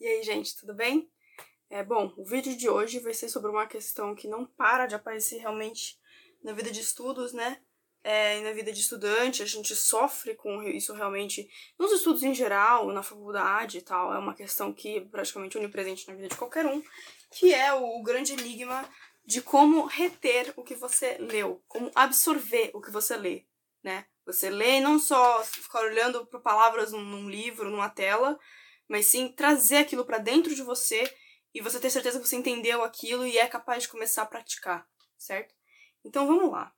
E aí, gente, tudo bem? Bom, o vídeo de hoje vai ser sobre uma questão que não para de aparecer realmente na vida de estudos, né? E na vida de estudante, a gente sofre com isso realmente nos estudos em geral, na faculdade e tal. É uma questão que é praticamente onipresente na vida de qualquer um, que é o grande enigma de como reter o que você leu, como absorver o que você lê, né? Você lê e não só ficar olhando para palavras num livro, numa tela, mas sim trazer aquilo para dentro de você e você ter certeza que você entendeu aquilo e é capaz de começar a praticar, certo? Então vamos lá.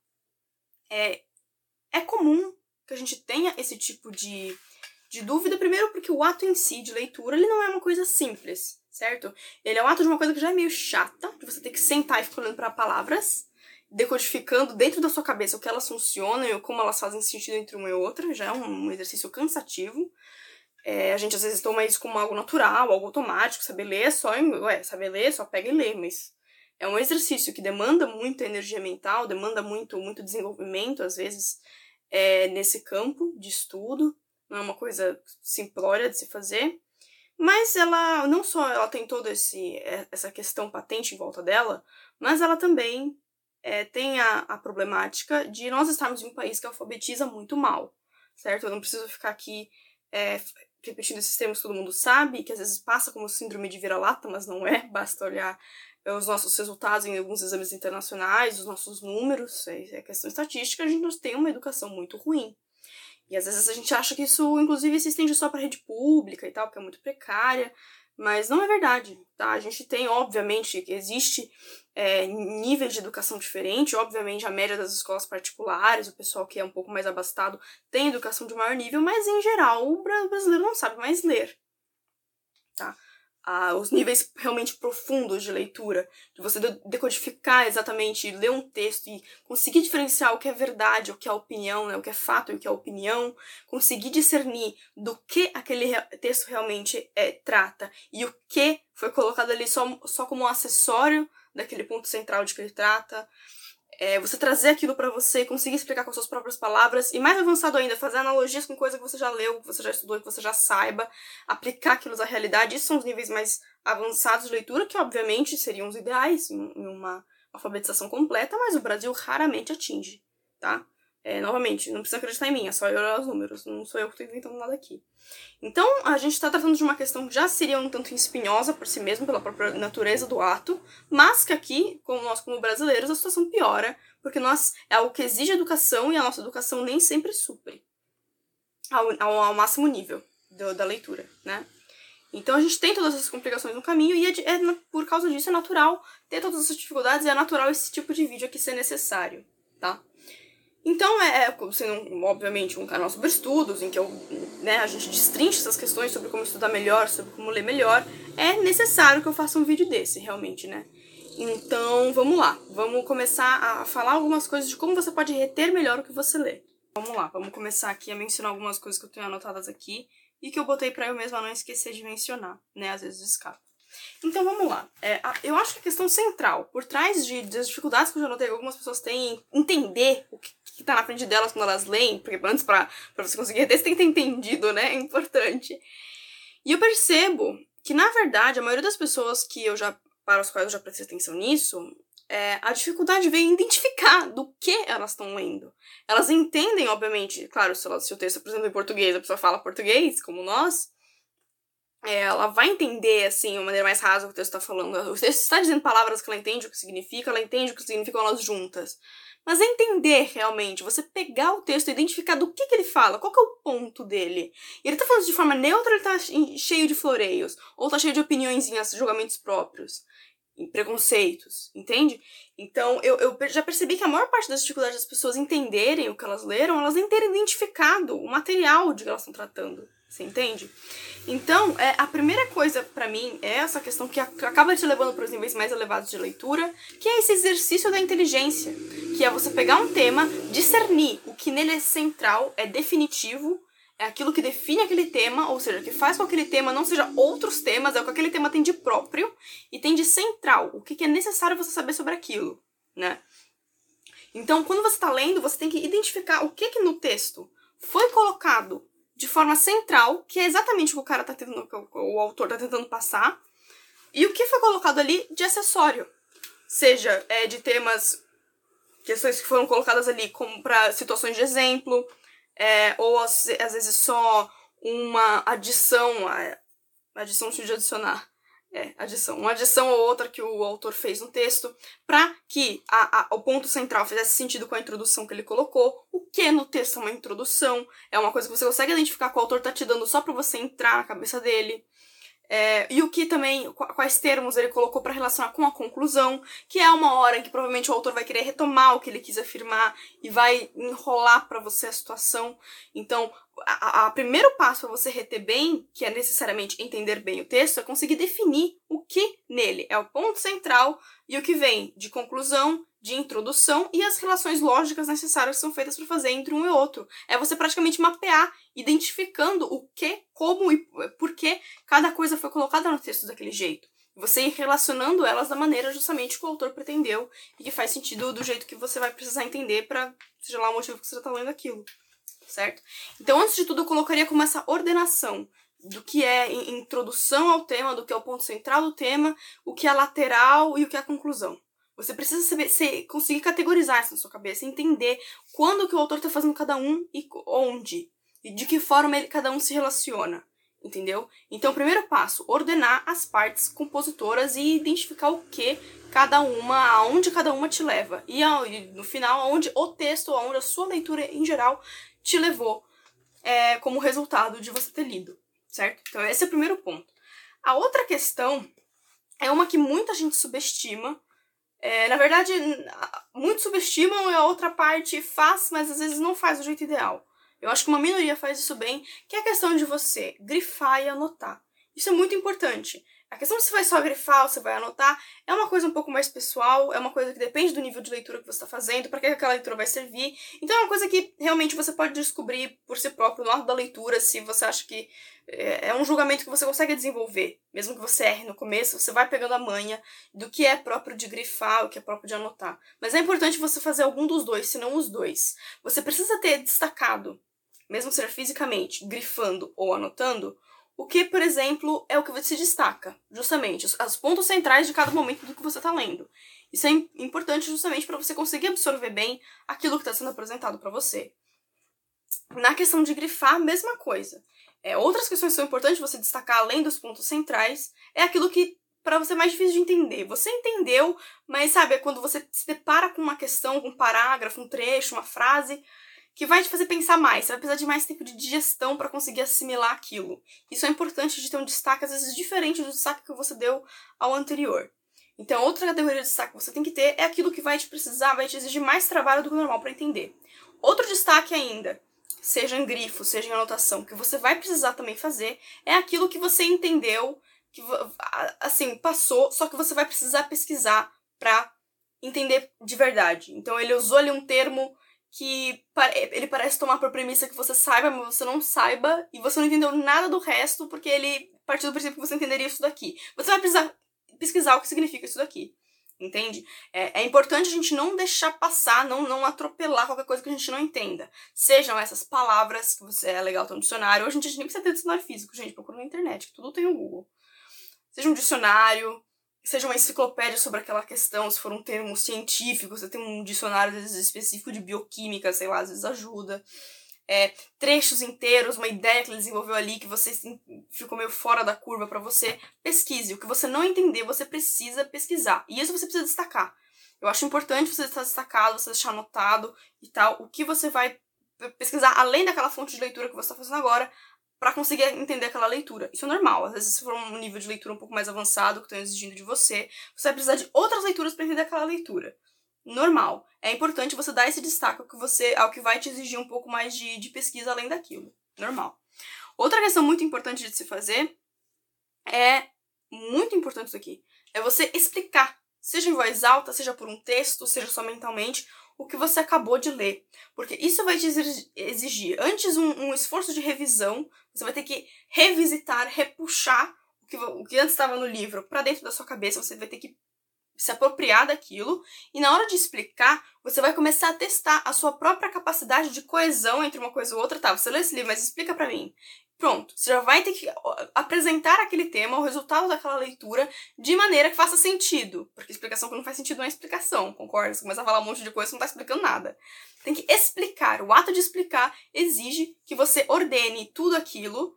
É comum que a gente tenha esse tipo de dúvida, primeiro porque o ato em si de leitura ele não é uma coisa simples, certo? Ele é um ato de uma coisa que já é meio chata, de você ter que sentar e ficar olhando para palavras, decodificando dentro da sua cabeça o que elas funcionam e como elas fazem sentido entre uma e outra, já é um exercício cansativo. A gente às vezes toma isso como algo natural, algo automático, saber ler, só pega e lê, mas é um exercício que demanda muita energia mental, demanda muito desenvolvimento, às vezes, nesse campo de estudo. Não é uma coisa simplória de se fazer, mas ela não só ela tem toda essa questão patente em volta dela, mas ela também tem a problemática de nós estarmos em um país que alfabetiza muito mal, certo? Eu não preciso ficar aqui repetindo esses termos, todo mundo sabe, que às vezes passa como síndrome de vira-lata, mas não é, basta olhar os nossos resultados em alguns exames internacionais, os nossos números, é questão estatística, a gente tem uma educação muito ruim. E às vezes a gente acha que isso, inclusive, se estende só para a rede pública e tal, porque é muito precária, mas não é verdade, tá? A gente tem, obviamente, que existe níveis de educação diferente, obviamente a média das escolas particulares, o pessoal que é um pouco mais abastado tem educação de maior nível, mas em geral o brasileiro não sabe mais ler, tá? Os níveis realmente profundos de leitura, de você decodificar exatamente, ler um texto e conseguir diferenciar o que é verdade, o que é opinião, né? O que é fato e o que é opinião, conseguir discernir do que aquele texto realmente trata e o que foi colocado ali só como um acessório daquele ponto central de que ele trata, você trazer aquilo para você, conseguir explicar com suas próprias palavras, e mais avançado ainda, fazer analogias com coisa que você já leu, que você já estudou, que você já saiba, aplicar aquilo à realidade. Isso são os níveis mais avançados de leitura, que obviamente seriam os ideais em uma alfabetização completa, mas o Brasil raramente atinge, tá? Novamente, não precisa acreditar em mim, é só eu olhar os números, não sou eu que estou inventando nada aqui. Então, a gente está tratando de uma questão que já seria um tanto espinhosa por si mesmo, pela própria natureza do ato, mas que aqui, como brasileiros, a situação piora, porque é algo que exige educação e a nossa educação nem sempre supre ao máximo nível da leitura, né? Então a gente tem todas essas complicações no caminho e por causa disso é natural ter todas essas dificuldades e é natural esse tipo de vídeo aqui ser necessário, tá? Então, sendo, obviamente, um canal sobre estudos, em que a gente destrincha essas questões sobre como estudar melhor, sobre como ler melhor, é necessário que eu faça um vídeo desse, realmente, né? Então, vamos lá. Vamos começar a falar algumas coisas de como você pode reter melhor o que você lê. Vamos lá, vamos começar aqui a mencionar algumas coisas que eu tenho anotadas aqui e que eu botei pra eu mesma não esquecer de mencionar, né? Às vezes escapa. Então, vamos lá. Eu acho que a questão central, por trás das dificuldades que eu já notei que algumas pessoas têm em entender o que tá na frente delas quando elas leem, porque antes pra você conseguir reter, você tem que ter entendido, né? É importante. E eu percebo que, na verdade, a maioria das pessoas para as quais eu já prestei atenção nisso, a dificuldade vem em identificar do que elas estão lendo. Elas entendem, obviamente, claro, se o texto, por exemplo, em português, a pessoa fala português, como nós, ela vai entender, assim, de uma maneira mais rasa o que o texto está falando. O texto está dizendo palavras que ela entende o que significa, ela entende o que significam elas juntas. Mas entender, realmente, você pegar o texto e identificar do que ele fala, qual que é o ponto dele. E ele tá falando de forma neutra, ele tá cheio de floreios, ou tá cheio de opiniõezinhas, julgamentos próprios, preconceitos, entende? Então, eu já percebi que a maior parte das dificuldades das pessoas entenderem o que elas leram, elas nem terem identificado o material de que elas estão tratando. Você entende? Então, a primeira coisa pra mim é essa questão que acaba te levando para os níveis mais elevados de leitura, que é esse exercício da inteligência, que é você pegar um tema, discernir o que nele é central, é definitivo, é aquilo que define aquele tema, ou seja, que faz com que aquele tema não seja outros temas, é o que aquele tema tem de próprio e tem de central, o que é necessário você saber sobre aquilo, né? Então, quando você tá lendo, você tem que identificar o que no texto foi colocado de forma central, que é exatamente o que o cara tá tentando, o autor tá tentando passar, e o que foi colocado ali de acessório, seja de temas, questões que foram colocadas ali como para situações de exemplo, ou às vezes só uma adição, adição de adicionar, uma adição ou outra que o autor fez no texto, para que o ponto central fizesse sentido com a introdução que ele colocou. O que no texto é uma introdução, é uma coisa que você consegue identificar que o autor está te dando só para você entrar na cabeça dele. E o que também, quais termos ele colocou para relacionar com a conclusão, que é uma hora em que provavelmente o autor vai querer retomar o que ele quis afirmar e vai enrolar para você a situação. Então, o primeiro passo para você reter bem, que é necessariamente entender bem o texto, é conseguir definir o que nele é o ponto central e o que vem de conclusão, de introdução e as relações lógicas necessárias que são feitas para fazer entre um e outro. É você praticamente mapear, identificando o que, como e por que cada coisa foi colocada no texto daquele jeito. Você ir relacionando elas da maneira justamente que o autor pretendeu e que faz sentido do jeito que você vai precisar entender para, seja lá o motivo que você está lendo aquilo, certo? Então, antes de tudo, eu colocaria como essa ordenação do que é introdução ao tema, do que é o ponto central do tema, o que é lateral e o que é a conclusão. Você precisa saber, conseguir categorizar isso na sua cabeça, entender quando que o autor está fazendo cada um e onde, e de que forma cada um se relaciona, entendeu? Então, o primeiro passo, ordenar as partes compositoras e identificar o que cada uma, aonde cada uma te leva, e no final, aonde o texto, aonde a sua leitura em geral te levou como resultado de você ter lido, certo? Então, esse é o primeiro ponto. A outra questão é uma que muita gente subestima. Na verdade, muitos subestimam e a outra parte faz, mas às vezes não faz do jeito ideal. Eu acho que uma minoria faz isso bem, que é a questão de você grifar e anotar. Isso é muito importante. A questão de se vai só grifar ou se vai anotar é uma coisa um pouco mais pessoal, é uma coisa que depende do nível de leitura que você está fazendo, para que aquela leitura vai servir. Então é uma coisa que realmente você pode descobrir por si próprio no ato da leitura, se você acha que é um julgamento que você consegue desenvolver. Mesmo que você erre no começo, você vai pegando a manha do que é próprio de grifar, o que é próprio de anotar. Mas é importante você fazer algum dos dois, se não os dois. Você precisa ter destacado, mesmo ser fisicamente, grifando ou anotando, o que, por exemplo, é o que se destaca, justamente, os pontos centrais de cada momento do que você está lendo. Isso é importante justamente para você conseguir absorver bem aquilo que está sendo apresentado para você. Na questão de grifar, mesma coisa. Outras questões que são importantes você destacar, além dos pontos centrais, é aquilo que, para você, é mais difícil de entender. Você entendeu, mas, sabe, é quando você se depara com uma questão, com um parágrafo, um trecho, uma frase, que vai te fazer pensar mais, você vai precisar de mais tempo de digestão para conseguir assimilar aquilo. Isso é importante de ter um destaque, às vezes, diferente do destaque que você deu ao anterior. Então, outra categoria de destaque que você tem que ter é aquilo que vai te exigir mais trabalho do que o normal para entender. Outro destaque ainda, seja em grifo, seja em anotação, que você vai precisar também fazer, é aquilo que você entendeu, que assim, passou, só que você vai precisar pesquisar para entender de verdade. Então, ele usou ali um termo que ele parece tomar por premissa que você saiba, mas você não saiba, e você não entendeu nada do resto, porque ele partiu do princípio que você entenderia isso daqui. Você vai precisar pesquisar o que significa isso daqui, entende? É importante a gente não deixar passar, não atropelar qualquer coisa que a gente não entenda. Sejam essas palavras, que é legal ter um dicionário, hoje a gente nem precisa ter dicionário físico, gente, procura na internet, que tudo tem no Google. Seja um dicionário, seja uma enciclopédia sobre aquela questão, se for um termo científico, você tem um dicionário, às vezes, específico de bioquímica, sei lá, às vezes ajuda. Trechos inteiros, uma ideia que ele desenvolveu ali, que você ficou meio fora da curva para você, pesquise. O que você não entender, você precisa pesquisar. E isso você precisa destacar. Eu acho importante você estar destacado, você deixar anotado e tal, o que você vai pesquisar, além daquela fonte de leitura que você está fazendo agora, para conseguir entender aquela leitura. Isso é normal. Às vezes, se for um nível de leitura um pouco mais avançado, que estão exigindo de você, você vai precisar de outras leituras para entender aquela leitura. Normal. É importante você dar esse destaque ao que vai te exigir um pouco mais de pesquisa além daquilo. Normal. Outra questão muito importante de se fazer muito importante isso aqui, é você explicar, seja em voz alta, seja por um texto, seja só mentalmente, o que você acabou de ler, porque isso vai te exigir antes um esforço de revisão. Você vai ter que revisitar, repuxar o que antes estava no livro para dentro da sua cabeça. Você vai ter que se apropriar daquilo, e na hora de explicar, você vai começar a testar a sua própria capacidade de coesão entre uma coisa e outra. Tá, você lê esse livro, mas explica pra mim. Pronto, você já vai ter que apresentar aquele tema, o resultado daquela leitura, de maneira que faça sentido. Porque explicação que não faz sentido não é explicação, concorda? Você começa a falar um monte de coisa e não tá explicando nada. Tem que explicar. O ato de explicar exige que você ordene tudo aquilo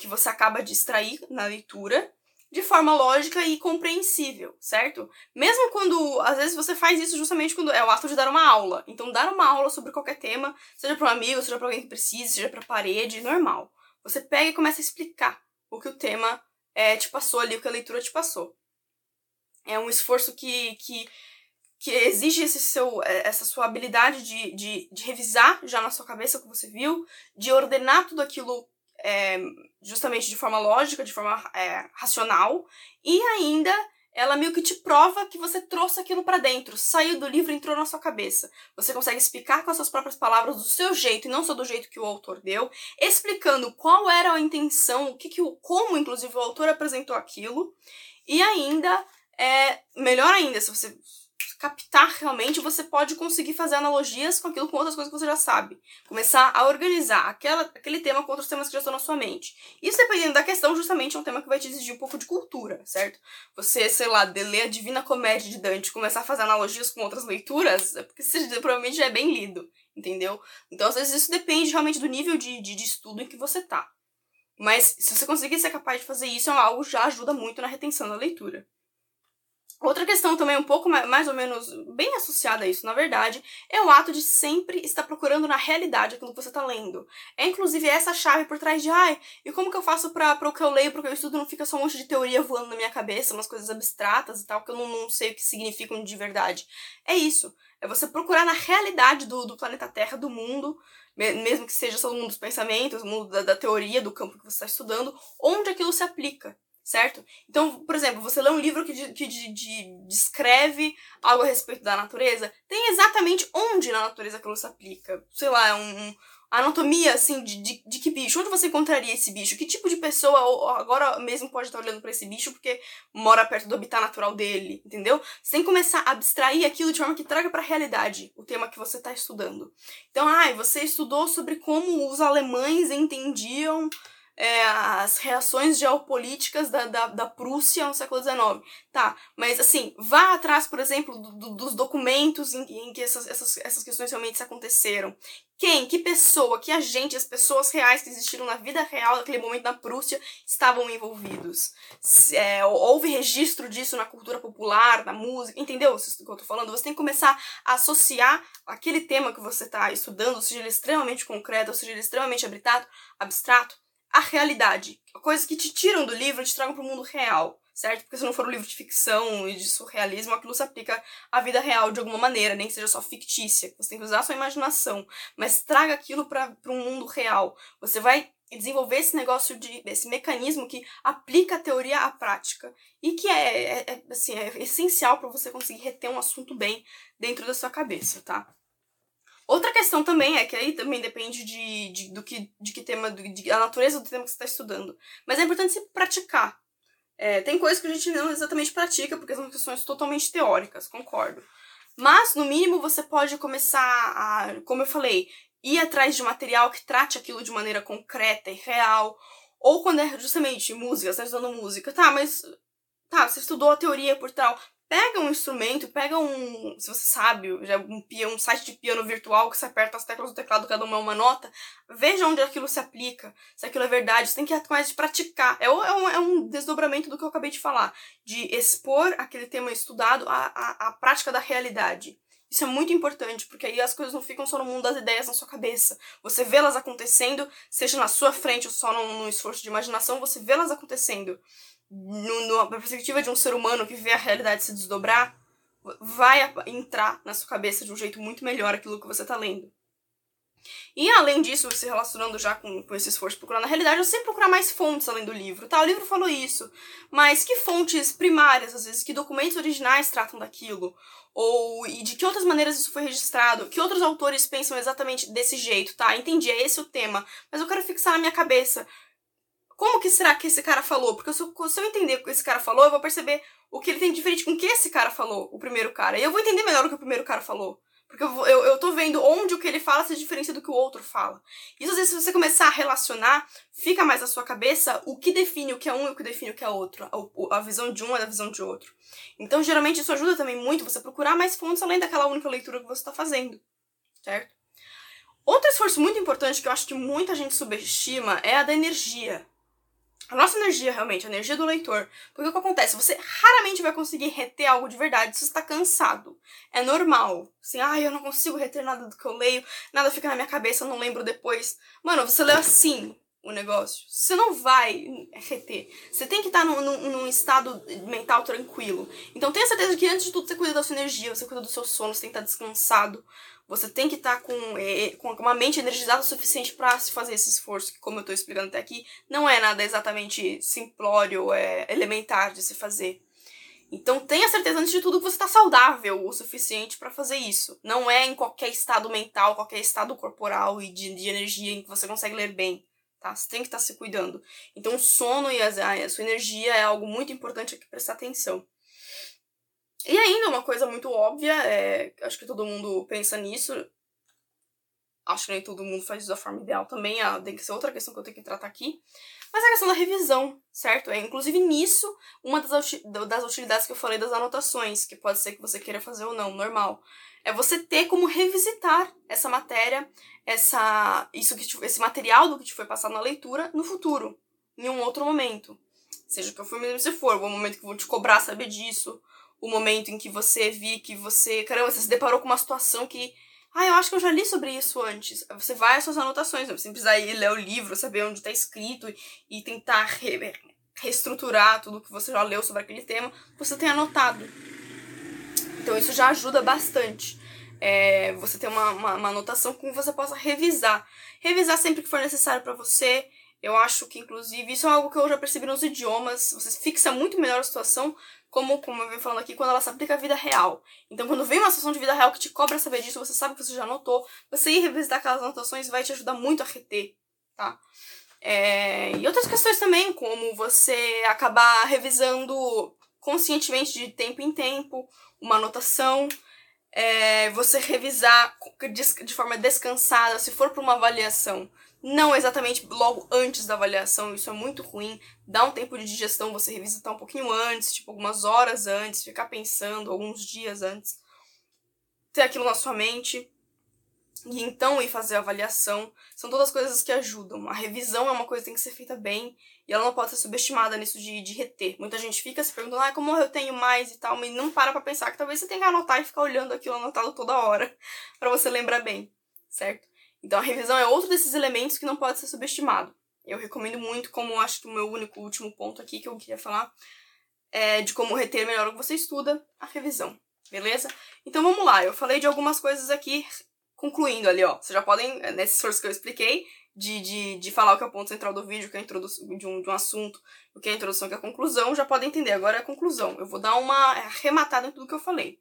que você acaba de extrair na leitura de forma lógica e compreensível, certo? Mesmo quando, às vezes, você faz isso justamente quando é o ato de dar uma aula. Então, dar uma aula sobre qualquer tema, seja para um amigo, seja para alguém que precisa, seja para a parede, normal. Você pega e começa a explicar o que o tema te passou ali, o que a leitura te passou. É um esforço que exige essa sua habilidade de revisar já na sua cabeça o que você viu, de ordenar tudo aquilo justamente de forma lógica, de forma racional, e ainda ela meio que te prova que você trouxe aquilo pra dentro, saiu do livro, entrou na sua cabeça. Você consegue explicar com as suas próprias palavras, do seu jeito, e não só do jeito que o autor deu, explicando qual era a intenção, como inclusive o autor apresentou aquilo, e ainda, melhor ainda, se você captar realmente, você pode conseguir fazer analogias com aquilo, com outras coisas que você já sabe. Começar a organizar aquele tema com outros temas que já estão na sua mente. Isso, dependendo da questão, justamente é um tema que vai te exigir um pouco de cultura, certo? Você, sei lá, ler a Divina Comédia de Dante, começar a fazer analogias com outras leituras, é porque você provavelmente já é bem lido, entendeu? Então, às vezes, isso depende realmente do nível de estudo em que você tá. Mas, se você conseguir ser capaz de fazer isso, é algo que já ajuda muito na retenção da leitura. Outra questão também um pouco mais ou menos bem associada a isso, na verdade, é o ato de sempre estar procurando na realidade aquilo que você está lendo. É inclusive essa chave por trás de, e como que eu faço para o que eu leio, para o que eu estudo, não fica só um monte de teoria voando na minha cabeça, umas coisas abstratas e tal, que eu não sei o que significam de verdade. É isso. É você procurar na realidade do planeta Terra, do mundo, mesmo que seja só o mundo dos pensamentos, o mundo da teoria, do campo que você está estudando, onde aquilo se aplica. Certo? Então, por exemplo, você lê um livro que descreve algo a respeito da natureza, tem exatamente onde na natureza aquilo se aplica. Sei lá, anatomia, assim, de que bicho? Onde você encontraria esse bicho? Que tipo de pessoa agora mesmo pode estar olhando pra esse bicho porque mora perto do habitat natural dele, entendeu? Sem começar a abstrair aquilo de forma que traga pra realidade o tema que você tá estudando. Então, você estudou sobre como os alemães entendiam as reações geopolíticas da Prússia no século XIX. Tá, mas assim, vá atrás, por exemplo, dos documentos em que essas questões realmente se aconteceram. Que pessoa, que agente, as pessoas reais que existiram na vida real naquele momento na Prússia estavam envolvidos. Houve registro disso na cultura popular, na música, entendeu o que eu tô falando? Você tem que começar a associar aquele tema que você tá estudando, seja ele extremamente concreto, seja ele extremamente abstrato, a realidade, coisas que te tiram do livro e te tragam para o mundo real, certo? Porque se não for um livro de ficção e de surrealismo, aquilo se aplica à vida real de alguma maneira, nem que seja só fictícia. Você tem que usar a sua imaginação, mas traga aquilo para um mundo real. Você vai desenvolver esse negócio, esse mecanismo que aplica a teoria à prática e que é essencial para você conseguir reter um assunto bem dentro da sua cabeça, tá? Outra questão também é que aí também depende de que tema, da natureza do tema que você está estudando. Mas é importante você praticar. Tem coisas que a gente não exatamente pratica, porque são questões totalmente teóricas, concordo. Mas, no mínimo, você pode começar a, como eu falei, ir atrás de material que trate aquilo de maneira concreta e real. Ou quando é justamente música, você está estudando música. Tá, você estudou a teoria por tal... Pega um instrumento, se você sabe, um site de piano virtual que você aperta as teclas do teclado, cada uma é uma nota, veja onde aquilo se aplica, se aquilo é verdade, você tem que ir atrás de praticar. É um desdobramento do que eu acabei de falar, de expor aquele tema estudado à prática da realidade. Isso é muito importante, porque aí as coisas não ficam só no mundo das ideias na sua cabeça. Você vê-las acontecendo, seja na sua frente ou só num esforço de imaginação, você vê-las acontecendo. Na perspectiva de um ser humano que vê a realidade se desdobrar, vai entrar na sua cabeça de um jeito muito melhor aquilo que você está lendo. E além disso, se relacionando já com esse esforço de procurar na realidade, eu sempre procurar mais fontes além do livro, tá? O livro falou isso, mas que fontes primárias, às vezes, que documentos originais tratam daquilo? E de que outras maneiras isso foi registrado? Que outros autores pensam exatamente desse jeito, tá? Entendi, é esse o tema, mas eu quero fixar na minha cabeça... como que será que esse cara falou? Porque se eu entender o que esse cara falou, eu vou perceber o que ele tem de diferente com o que esse cara falou, o primeiro cara. E eu vou entender melhor o que o primeiro cara falou. Porque eu tô vendo onde o que ele fala se diferencia do que o outro fala. Isso, às vezes, se você começar a relacionar, fica mais na sua cabeça o que define o que é um e o que define o que é outro. A visão de um é da visão de outro. Então, geralmente, isso ajuda também muito você procurar mais fontes além daquela única leitura que você tá fazendo, certo? Outro esforço muito importante que eu acho que muita gente subestima é a da energia. A nossa energia, realmente, a energia do leitor. Porque o que acontece? Você raramente vai conseguir reter algo de verdade se você está cansado. É normal. Assim, eu não consigo reter nada do que eu leio, nada fica na minha cabeça, eu não lembro depois. Mano, você leu assim o negócio. Você não vai reter. Você tem que estar num estado mental tranquilo. Então tenha certeza que, antes de tudo, você cuida da sua energia, você cuida do seu sono, você tem que estar descansado. Você tem que estar com uma mente energizada o suficiente para se fazer esse esforço, que, como eu estou explicando até aqui, não é nada exatamente simplório, é elementar de se fazer. Então tenha certeza, antes de tudo, que você está saudável o suficiente para fazer isso. Não é em qualquer estado mental, qualquer estado corporal e de energia em que você consegue ler bem. Tá? Você tem que estar se cuidando. Então o sono e a sua energia é algo muito importante aqui prestar atenção. E ainda uma coisa muito óbvia, acho que todo mundo pensa nisso, acho que nem todo mundo faz isso da forma ideal também, tem que ser outra questão que eu tenho que tratar aqui, mas é a questão da revisão, certo? Inclusive nisso, uma das utilidades que eu falei das anotações, que pode ser que você queira fazer ou não, normal, é você ter como revisitar essa matéria, esse material do que te foi passado na leitura no futuro, em um outro momento. Seja que eu for mesmo se for, o momento que eu vou te cobrar saber disso, o momento em que você vi que você... Caramba, você se deparou com uma situação que... eu acho que eu já li sobre isso antes. Você vai às suas anotações, né? Você precisa ir ler o livro, saber onde está escrito e tentar reestruturar tudo que você já leu sobre aquele tema. Você tem anotado. Então isso já ajuda bastante. Você ter uma anotação com que você possa revisar. Revisar sempre que for necessário para você. Eu acho que, inclusive, isso é algo que eu já percebi nos idiomas. Você fixa muito melhor a situação... Como eu venho falando aqui, quando ela se aplica à vida real. Então, quando vem uma situação de vida real que te cobra saber disso, você sabe que você já anotou, você ir revisitar aquelas anotações vai te ajudar muito a reter, tá? E outras questões também, como você acabar revisando conscientemente de tempo em tempo, uma anotação, você revisar de forma descansada, se for para uma avaliação. Não exatamente logo antes da avaliação, isso é muito ruim. Dá um tempo de digestão, você revisitar um pouquinho antes, tipo algumas horas antes, ficar pensando, alguns dias antes. Ter aquilo na sua mente e então ir fazer a avaliação. São todas coisas que ajudam. A revisão é uma coisa que tem que ser feita bem e ela não pode ser subestimada nisso de reter. Muita gente fica se perguntando, como eu tenho mais e tal, mas não para pra pensar que talvez você tenha que anotar e ficar olhando aquilo anotado toda hora pra você lembrar bem, certo? Então a revisão é outro desses elementos que não pode ser subestimado. Eu recomendo muito, como acho que o meu último ponto aqui que eu queria falar, de como reter melhor o que você estuda, a revisão, beleza? Então vamos lá, eu falei de algumas coisas aqui, concluindo ali, ó. Vocês já podem, nesse esforço que eu expliquei, de falar o que é o ponto central do vídeo, o que é a introdução de um assunto, o que é a introdução, o que é a conclusão, já podem entender. Agora é a conclusão. Eu vou dar uma arrematada em tudo que eu falei.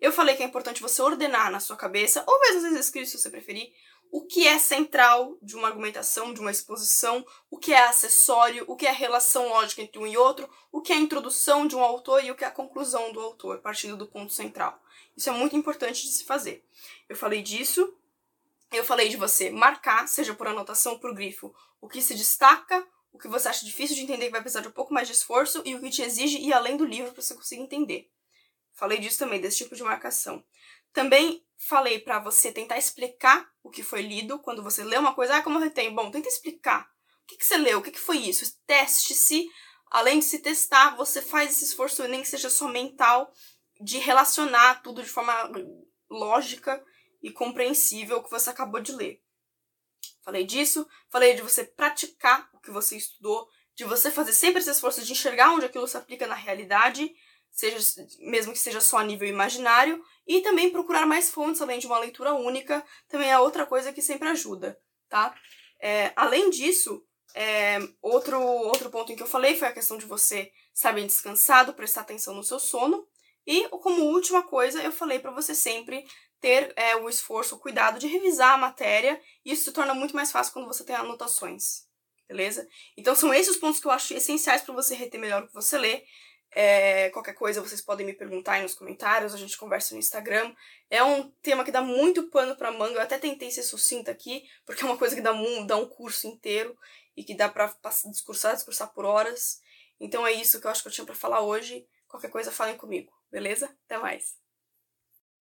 Eu falei que é importante você ordenar na sua cabeça, ou mesmo às vezes escrever se você preferir, o que é central de uma argumentação, de uma exposição, o que é acessório, o que é a relação lógica entre um e outro, o que é a introdução de um autor e o que é a conclusão do autor, partindo do ponto central. Isso é muito importante de se fazer. Eu falei disso, eu falei de você marcar, seja por anotação ou por grifo, o que se destaca, o que você acha difícil de entender, que vai precisar de um pouco mais de esforço, e o que te exige ir além do livro para você conseguir entender. Falei disso também, desse tipo de marcação. Também falei para você tentar explicar o que foi lido. Quando você lê uma coisa, como eu retenho? Bom, tenta explicar. O que você leu? O que foi isso? Teste-se. Além de se testar, você faz esse esforço, nem que seja só mental, de relacionar tudo de forma lógica e compreensível o que você acabou de ler. Falei disso. Falei de você praticar o que você estudou, de você fazer sempre esse esforço de enxergar onde aquilo se aplica na realidade, seja, mesmo que seja só a nível imaginário, e também procurar mais fontes, além de uma leitura única, também é outra coisa que sempre ajuda, tá? Além disso, outro ponto em que eu falei foi a questão de você estar bem descansado, prestar atenção no seu sono, e como última coisa, eu falei para você sempre ter o esforço, o cuidado de revisar a matéria, e isso se torna muito mais fácil quando você tem anotações. beleza? Então são esses os pontos que eu acho essenciais para você reter melhor o que você lê. Qualquer coisa vocês podem me perguntar aí nos comentários, a gente conversa no Instagram. É um tema que dá muito pano pra manga, eu até tentei ser sucinta aqui, porque é uma coisa que dá um curso inteiro e que dá pra discursar por horas. Então é isso que eu acho que eu tinha pra falar hoje. Qualquer coisa falem comigo, beleza? Até mais!